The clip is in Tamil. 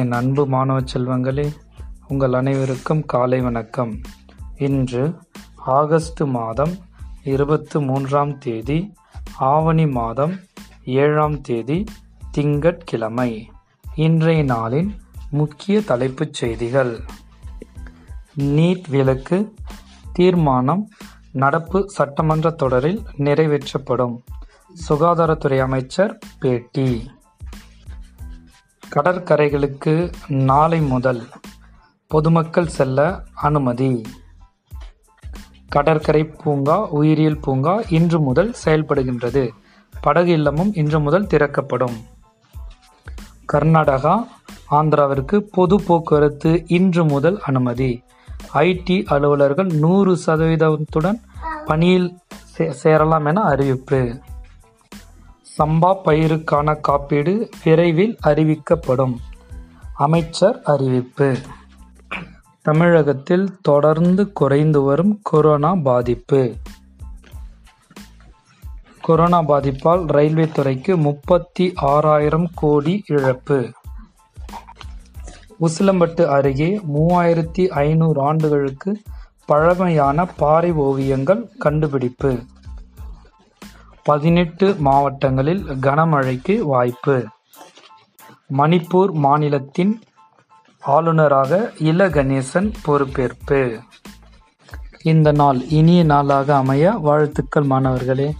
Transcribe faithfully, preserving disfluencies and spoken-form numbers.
என் அன்பு மாணவ செல்வங்களே, உங்கள் அனைவருக்கும் காலை வணக்கம். இன்று ஆகஸ்ட் மாதம் இருபத்து மூன்றாம் தேதி, ஆவணி மாதம் ஏழாம் தேதி, திங்கட்கிழமை. இன்றைய நாளின் முக்கிய தலைப்புச் செய்திகள்: நீட் விலக்கு தீர்மானம் நடப்பு சட்டமன்ற தொடரில் நிறைவேற்றப்படும், சுகாதாரத்துறை அமைச்சர் பேட்டி. கடற்கரைகளுக்கு நாளை முதல் பொதுமக்கள் செல்ல அனுமதி. கடற்கரை பூங்கா, உயிரியல் பூங்கா இன்று முதல் செயல்படுகின்றது. படகு இல்லமும் இன்று முதல் திறக்கப்படும். கர்நாடகா, ஆந்திராவிற்கு பொது போக்குவரத்து இன்று முதல் அனுமதி. ஐடி அலுவலர்கள் நூறு சதவீதத்துடன் பணியில் சேரலாம் என அறிவிப்பு. சம்பா பயிருக்கான காப்பீடு விரைவில் அறிவிக்கப்படும், அமைச்சர் அறிவிப்பு. தமிழகத்தில் தொடர்ந்து குறைந்து வரும் கொரோனா பாதிப்பு. கொரோனா பாதிப்பால் ரயில்வே துறைக்கு முப்பத்தி ஆறாயிரம் கோடி இழப்பு. உசிலம்பட்டு அருகே மூவாயிரத்தி ஐநூறு ஆண்டுகளுக்கு பழமையான பாறை ஓவியங்கள் கண்டுபிடிப்பு. பதினெட்டு மாவட்டங்களில் கனமழைக்கு வாய்ப்பு. மணிப்பூர் மாநிலத்தின் ஆளுநராக இல கணேசன் பொறுப்பேற்பு. இந்த நாள் இனிய நாளாக அமைய வாழ்த்துக்கள் மாணவர்களே.